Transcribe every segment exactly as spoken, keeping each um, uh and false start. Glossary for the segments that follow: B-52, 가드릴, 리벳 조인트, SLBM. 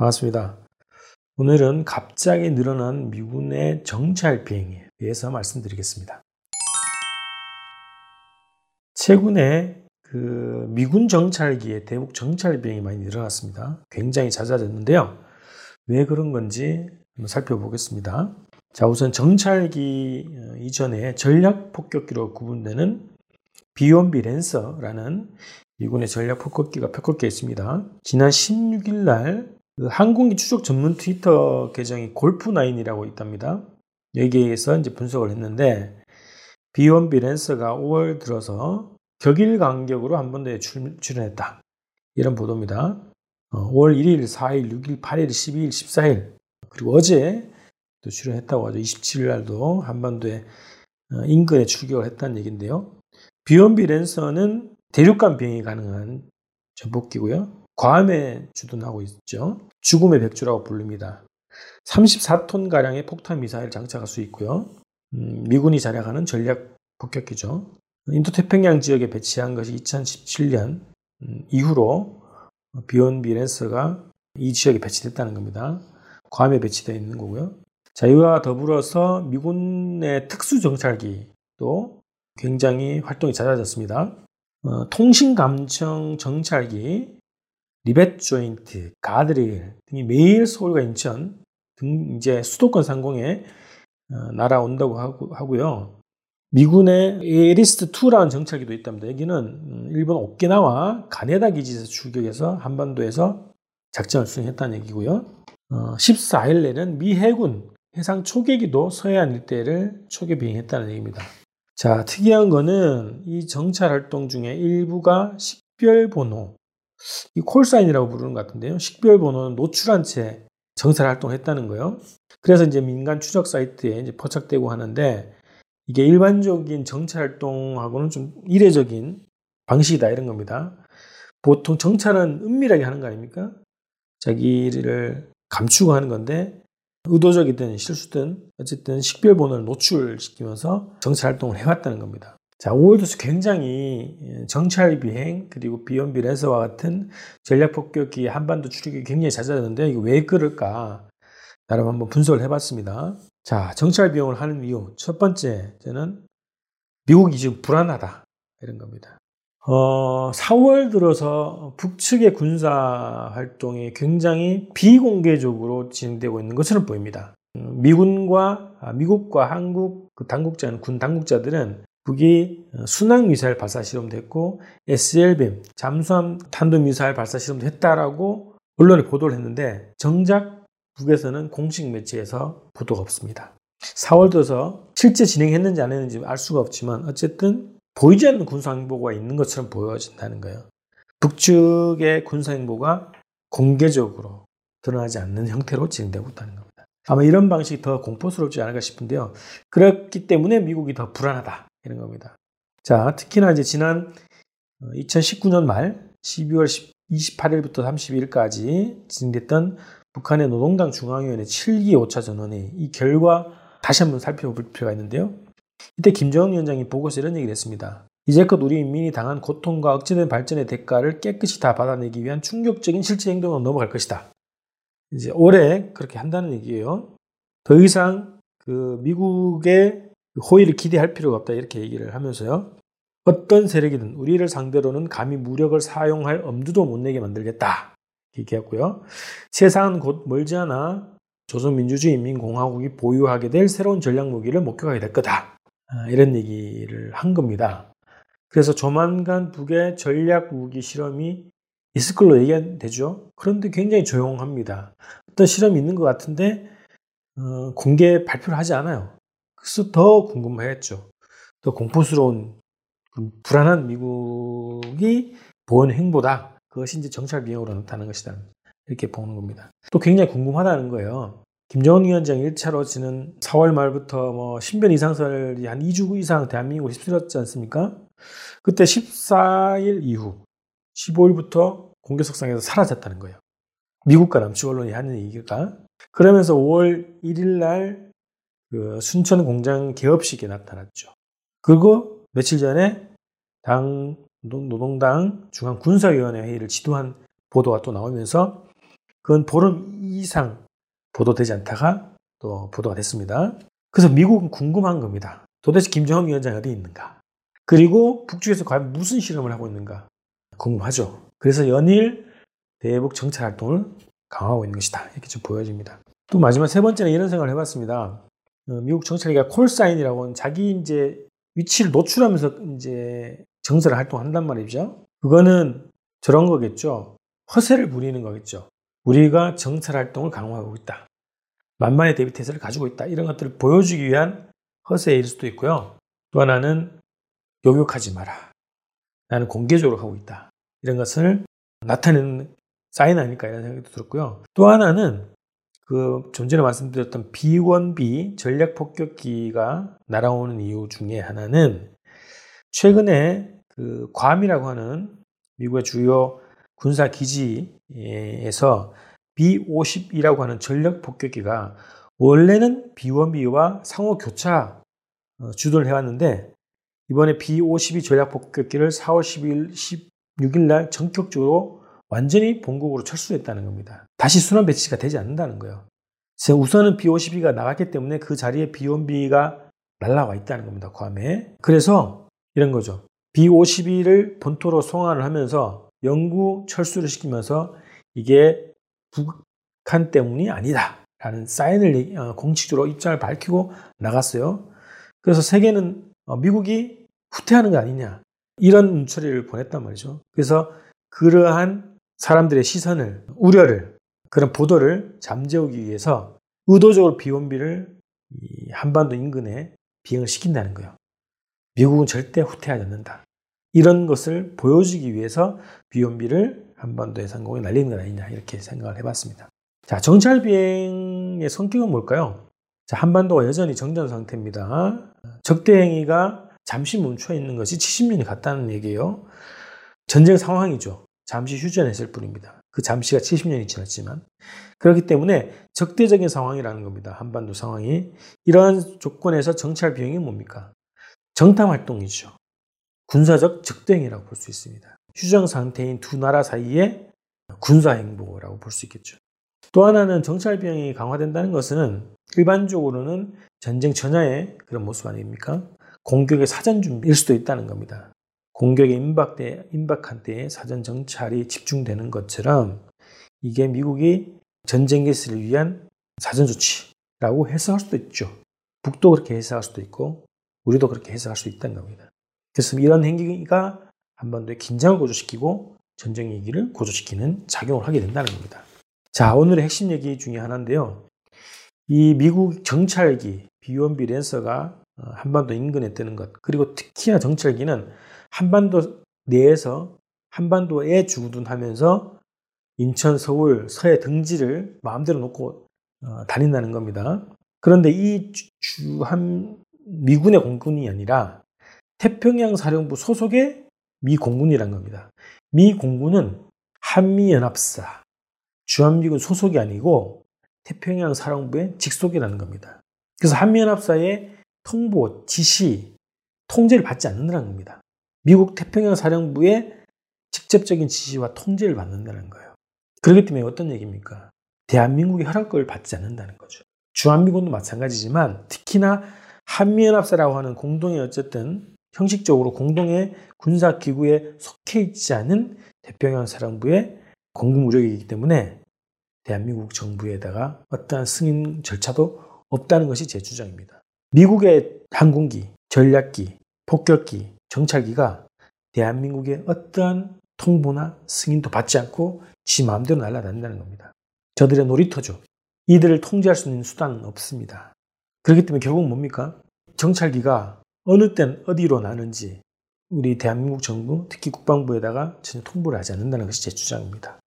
반갑습니다. 오늘은 갑자기 늘어난 미군의 정찰 비행에 대해서 말씀드리겠습니다. 최근에 그 미군 정찰기에 대북 정찰 비행이 많이 늘어났습니다. 굉장히 잦아졌는데요. 왜 그런 건지 한번 살펴보겠습니다. 자, 우선 정찰기 이전에 전략 폭격기로 구분되는 비 오십이 랜서라는 미군의 전략 폭격기가 펴꺾여 있습니다. 지난 십육일 날 항공기 추적 전문 트위터 계정이 골프나인이라고 있답니다. 여기에서 이제 분석을 했는데 비 오십이 랜서가 오월 들어서 격일 간격으로 한 번 더 출연했다. 이런 보도입니다. 오월 일일, 사일, 육일, 팔일, 십이일, 십사일 그리고 어제 또 출연했다고 하죠. 이십칠일 날도 한반도에 인근에 출격을 했다는 얘기인데요. 비 오십이 랜서는 대륙간 비행이 가능한 전폭기고요. 괌에 주둔하고 있죠. 죽음의 백조라고 불립니다. 삼십사톤가량의 폭탄 미사일 장착할 수 있고요. 음, 미군이 자랑하는 전략 폭격기죠. 인도태평양 지역에 배치한 것이 이천십칠년 음, 이후로 비 오십이 랜서가 이 지역에 배치됐다는 겁니다. 괌에 배치되어 있는 거고요. 자, 이와 더불어서 미군의 특수정찰기도 굉장히 활동이 잦아졌습니다. 어, 통신감청 정찰기, 리벳 조인트, 가드릴 등이 매일 서울과 인천 등 이제 수도권 상공에 어, 날아온다고 하고, 하고요. 미군의 에리스트 투라는 정찰기도 있답니다. 여기는 일본 오키나와 가네다 기지에서 출격해서 한반도에서 작전을 수행했다는 얘기고요. 어, 십사일 내는 미 해군 해상 초계기도 서해안 일대를 초계 비행했다는 얘기입니다. 자, 특이한 거는 이 정찰 활동 중에 일부가 식별 번호, 이 콜사인이라고 부르는 것 같은데요. 식별 번호는 노출한 채 정찰 활동을 했다는 거예요. 그래서 이제 민간 추적 사이트에 이제 포착되고 하는데 이게 일반적인 정찰 활동하고는 좀 이례적인 방식이다 이런 겁니다. 보통 정찰은 은밀하게 하는 거 아닙니까? 자기를 감추고 하는 건데 의도적이든 실수든 어쨌든 식별 번호를 노출시키면서 정찰 활동을 해왔다는 겁니다. 자, 오월도서 굉장히 정찰 비행 그리고 비 오십이 랜서와 같은 전략 폭격기 한반도 출격이 굉장히 잦아졌는데 이거 왜 그럴까? 나름 한번 분석을 해봤습니다. 자, 정찰 비용을 하는 이유 첫 번째 저는 미국이 지금 불안하다 이런 겁니다. 어, 사월 들어서 북측의 군사 활동이 굉장히 비공개적으로 진행되고 있는 것처럼 보입니다. 미군과 아, 미국과 한국 그 당국자는 군 당국자들은 북이 순항 미사일 발사 실험도 했고 에스 엘 비 엠 잠수함 탄도 미사일 발사 실험도 했다라고 언론에 보도를 했는데 정작 북에서는 공식 매체에서 보도가 없습니다. 사월 들어서 실제 진행했는지 안 했는지 알 수가 없지만 어쨌든 보이지 않는 군사행보가 있는 것처럼 보여진다는 거예요. 북측의 군사행보가 공개적으로 드러나지 않는 형태로 진행되고 있다는 겁니다. 아마 이런 방식이 더 공포스럽지 않을까 싶은데요. 그렇기 때문에 미국이 더 불안하다 이런 겁니다. 자, 특히나 이제 지난 이천십구년 말 십이월 이십팔일부터 삼십일일까지 진행됐던 북한의 노동당 중앙위원회 칠기 오차 전원회의 이 결과 다시 한번 살펴볼 필요가 있는데요. 이때 김정은 위원장이 보고서 이런 얘기를 했습니다. 이제껏 우리 인민이 당한 고통과 억제된 발전의 대가를 깨끗이 다 받아내기 위한 충격적인 실제 행동으로 넘어갈 것이다. 이제 올해 그렇게 한다는 얘기예요. 더 이상 그 미국의 호의를 기대할 필요가 없다 이렇게 얘기를 하면서요. 어떤 세력이든 우리를 상대로는 감히 무력을 사용할 엄두도 못 내게 만들겠다. 얘기했고요. 세상은 곧 멀지 않아 조선민주주의인민공화국이 보유하게 될 새로운 전략 무기를 목격하게 될 거다. 이런 얘기를 한 겁니다. 그래서 조만간 북의 전략 무기 실험이 있을 걸로 얘기가 되죠. 그런데 굉장히 조용합니다. 어떤 실험이 있는 것 같은데 어, 공개 발표를 하지 않아요. 그래서 더 궁금하겠죠. 더 공포스러운 불안한 미국이 보는 행보다. 그것이 이제 정찰 비용으로 나타나는 것이다. 이렇게 보는 겁니다. 또 굉장히 궁금하다는 거예요. 김정은 위원장이 일차로 지난 사월 말부터 뭐 신변 이상설이 한 이주 이상 대한민국을 휩쓸었지 않습니까? 그때 십사일 이후 십오일부터 공개석상에서 사라졌다는 거예요. 미국과 남측 언론이 하는 얘기일까? 그러면서 오월 일일 날 그 순천 공장 개업식에 나타났죠. 그리고 며칠 전에 당 노동당 중앙군사위원회 회의를 지도한 보도가 또 나오면서 그건 보름 이상 보도되지 않다가 또 보도가 됐습니다. 그래서 미국은 궁금한 겁니다. 도대체 김정은 위원장이 어디 있는가? 그리고 북측에서 과연 무슨 실험을 하고 있는가? 궁금하죠. 그래서 연일 대북 정찰 활동을 강화하고 있는 것이다. 이렇게 좀 보여집니다. 또 마지막 세 번째는 이런 생각을 해봤습니다. 미국 정찰기가 콜사인이라고 하는 자기 이제 위치를 노출하면서 이제 정찰 활동한단 말이죠. 그거는 저런 거겠죠. 허세를 부리는 거겠죠. 우리가 정찰 활동을 강화하고 있다. 만만의 대비 태세를 가지고 있다. 이런 것들을 보여주기 위한 허세일 수도 있고요. 또 하나는 요격하지 마라. 나는 공개적으로 하고 있다. 이런 것을 나타내는 사인 아닐까 이런 생각도 들었고요. 또 하나는 그 좀 전에 말씀드렸던 비 십이 전략폭격기가 날아오는 이유 중에 하나는 최근에 그 괌이라고 하는 미국의 주요 군사기지에서 비 오십이라고 하는 전략폭격기가 원래는 비 십이와 상호 교차 주도를 해왔는데 이번에 비 오십이 전략폭격기를 사월 십일, 십육일날 전격적으로 완전히 본국으로 철수했다는 겁니다. 다시 순환 배치가 되지 않는다는 거예요. 우선은 비 오십이가 나갔기 때문에 그 자리에 비 십이가 날아와 있다는 겁니다. 괌에. 그래서 이런 거죠. 비 오십이를 본토로 송환을 하면서 영구 철수를 시키면서 이게 북한 때문이 아니다 라는 사인을 공식적으로 입장을 밝히고 나갔어요. 그래서 세계는 미국이 후퇴하는 거 아니냐 이런 눈초리를 보냈단 말이죠. 그래서 그러한 사람들의 시선을, 우려를, 그런 보도를 잠재우기 위해서 의도적으로 비원비를 한반도 인근에 비행을 시킨다는 거예요. 미국은 절대 후퇴하지 않는다. 이런 것을 보여주기 위해서 비원비를 한반도의 상공에 날리는 건 아니냐 이렇게 생각을 해봤습니다. 자, 정찰 비행의 성격은 뭘까요? 자, 한반도가 여전히 정전 상태입니다. 적대 행위가 잠시 멈춰 있는 것이 칠십 년이 갔다는 얘기예요. 전쟁 상황이죠. 잠시 휴전했을 뿐입니다. 그 잠시가 칠십 년이 지났지만. 그렇기 때문에 적대적인 상황이라는 겁니다. 한반도 상황이. 이러한 조건에서 정찰 비행이 뭡니까? 정탐 활동이죠. 군사적 적대행위라고 볼 수 있습니다. 휴전 상태인 두 나라 사이의 군사 행보라고 볼 수 있겠죠. 또 하나는 정찰 비행이 강화된다는 것은 일반적으로는 전쟁 전야의 그런 모습 아닙니까? 공격의 사전 준비일 수도 있다는 겁니다. 공격에 임박대, 임박한 때에 사전 정찰이 집중되는 것처럼 이게 미국이 전쟁 개시를 위한 사전 조치라고 해석할 수도 있죠. 북도 그렇게 해석할 수도 있고 우리도 그렇게 해석할 수 있다는 겁니다. 그래서 이런 행위가 한반도에 긴장을 고조시키고 전쟁 얘기를 고조시키는 작용을 하게 된다는 겁니다. 자, 오늘의 핵심 얘기 중에 하나인데요. 이 미국 정찰기 비 십이 랜서가 한반도 인근에 뜨는 것, 그리고 특히나 정찰기는 한반도 내에서 한반도에 주둔하면서 인천, 서울, 서해 등지를 마음대로 놓고 다닌다는 겁니다. 그런데 이 주한 미군의 공군이 아니라 태평양 사령부 소속의 미 공군이란 겁니다. 미 공군은 한미연합사, 주한미군 소속이 아니고 태평양 사령부의 직속이라는 겁니다. 그래서 한미연합사의 통보, 지시, 통제를 받지 않는다는 겁니다. 미국 태평양 사령부의 직접적인 지시와 통제를 받는다는 거예요. 그렇기 때문에 어떤 얘기입니까? 대한민국의 허락을 받지 않는다는 거죠. 주한미군도 마찬가지지만 특히나 한미연합사라고 하는 공동의 어쨌든 형식적으로 공동의 군사기구에 속해 있지 않은 태평양 사령부의 공군무력이기 때문에 대한민국 정부에다가 어떠한 승인 절차도 없다는 것이 제 주장입니다. 미국의 항공기, 전략기, 폭격기, 정찰기가 대한민국의 어떠한 통보나 승인도 받지 않고 지 마음대로 날아다닌다는 겁니다. 저들의 놀이터죠. 이들을 통제할 수 있는 수단은 없습니다. 그렇기 때문에 결국은 뭡니까? 정찰기가 어느 땐 어디로 나는지 우리 대한민국 정부, 특히 국방부에다가 전혀 통보를 하지 않는다는 것이 제 주장입니다.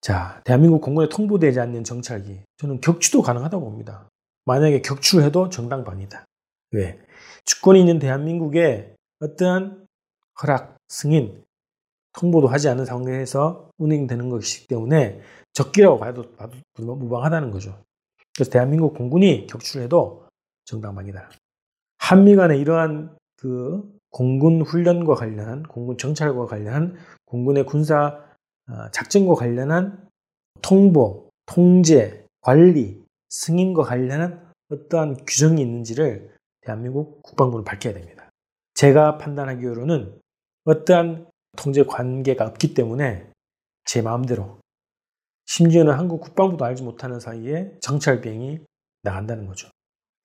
자, 대한민국 공군에 통보되지 않는 정찰기, 저는 격추도 가능하다고 봅니다. 만약에 격추해도 정당방위다. 왜? 주권이 있는 대한민국에 어떠한 허락, 승인, 통보도 하지 않은 상황에서 운행되는 것이기 때문에 적기라고 봐도, 봐도 무방하다는 거죠. 그래서 대한민국 공군이 격추를 해도 정당방위다. 한미 간의 이러한 그 공군 훈련과 관련한, 공군 정찰과 관련한, 공군의 군사 작전과 관련한 통보, 통제, 관리, 승인과 관련한 어떠한 규정이 있는지를 대한민국 국방부는 밝혀야 됩니다. 제가 판단하기로는 어떠한 통제 관계가 없기 때문에 제 마음대로, 심지어는 한국 국방부도 알지 못하는 사이에 정찰 비행이 나간다는 거죠.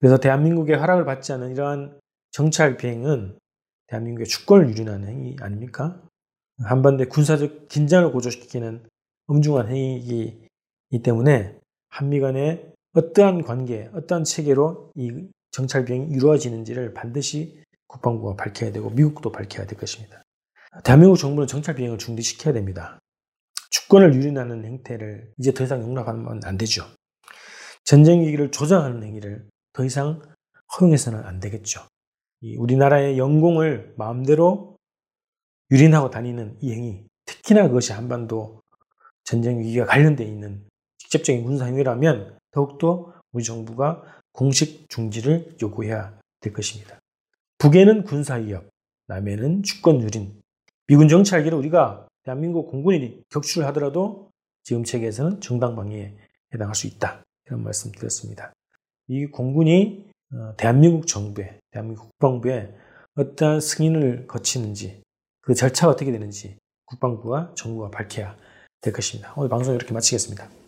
그래서 대한민국의 허락을 받지 않은 이러한 정찰 비행은 대한민국의 주권을 유린하는 행위 아닙니까? 한반도의 군사적 긴장을 고조시키는 엄중한 행위이기 때문에 한미 간의 어떠한 관계, 어떠한 체계로 이 정찰 비행이 이루어지는지를 반드시 국방부가 밝혀야 되고 미국도 밝혀야 될 것입니다. 대한민국 정부는 정찰 비행을 중지시켜야 됩니다. 주권을 유린하는 행태를 이제 더 이상 용납하면 안 되죠. 전쟁 위기를 조장하는 행위를 더 이상 허용해서는 안 되겠죠. 이 우리나라의 영공을 마음대로 유린하고 다니는 이 행위, 특히나 그것이 한반도 전쟁 위기와 관련되어 있는 직접적인 군사 행위라면 더욱더 우리 정부가 공식 중지를 요구해야 될 것입니다. 북에는 군사 위협, 남에는 주권 유린. 미군 정찰기를 우리가 대한민국 공군이 격추를 하더라도 지금 체계에서는 정당 방해에 해당할 수 있다. 이런 말씀 드렸습니다. 이 공군이 대한민국 정부에, 대한민국 국방부에 어떠한 승인을 거치는지, 그 절차가 어떻게 되는지 국방부와 정부가 밝혀야 될 것입니다. 오늘 방송 이렇게 마치겠습니다.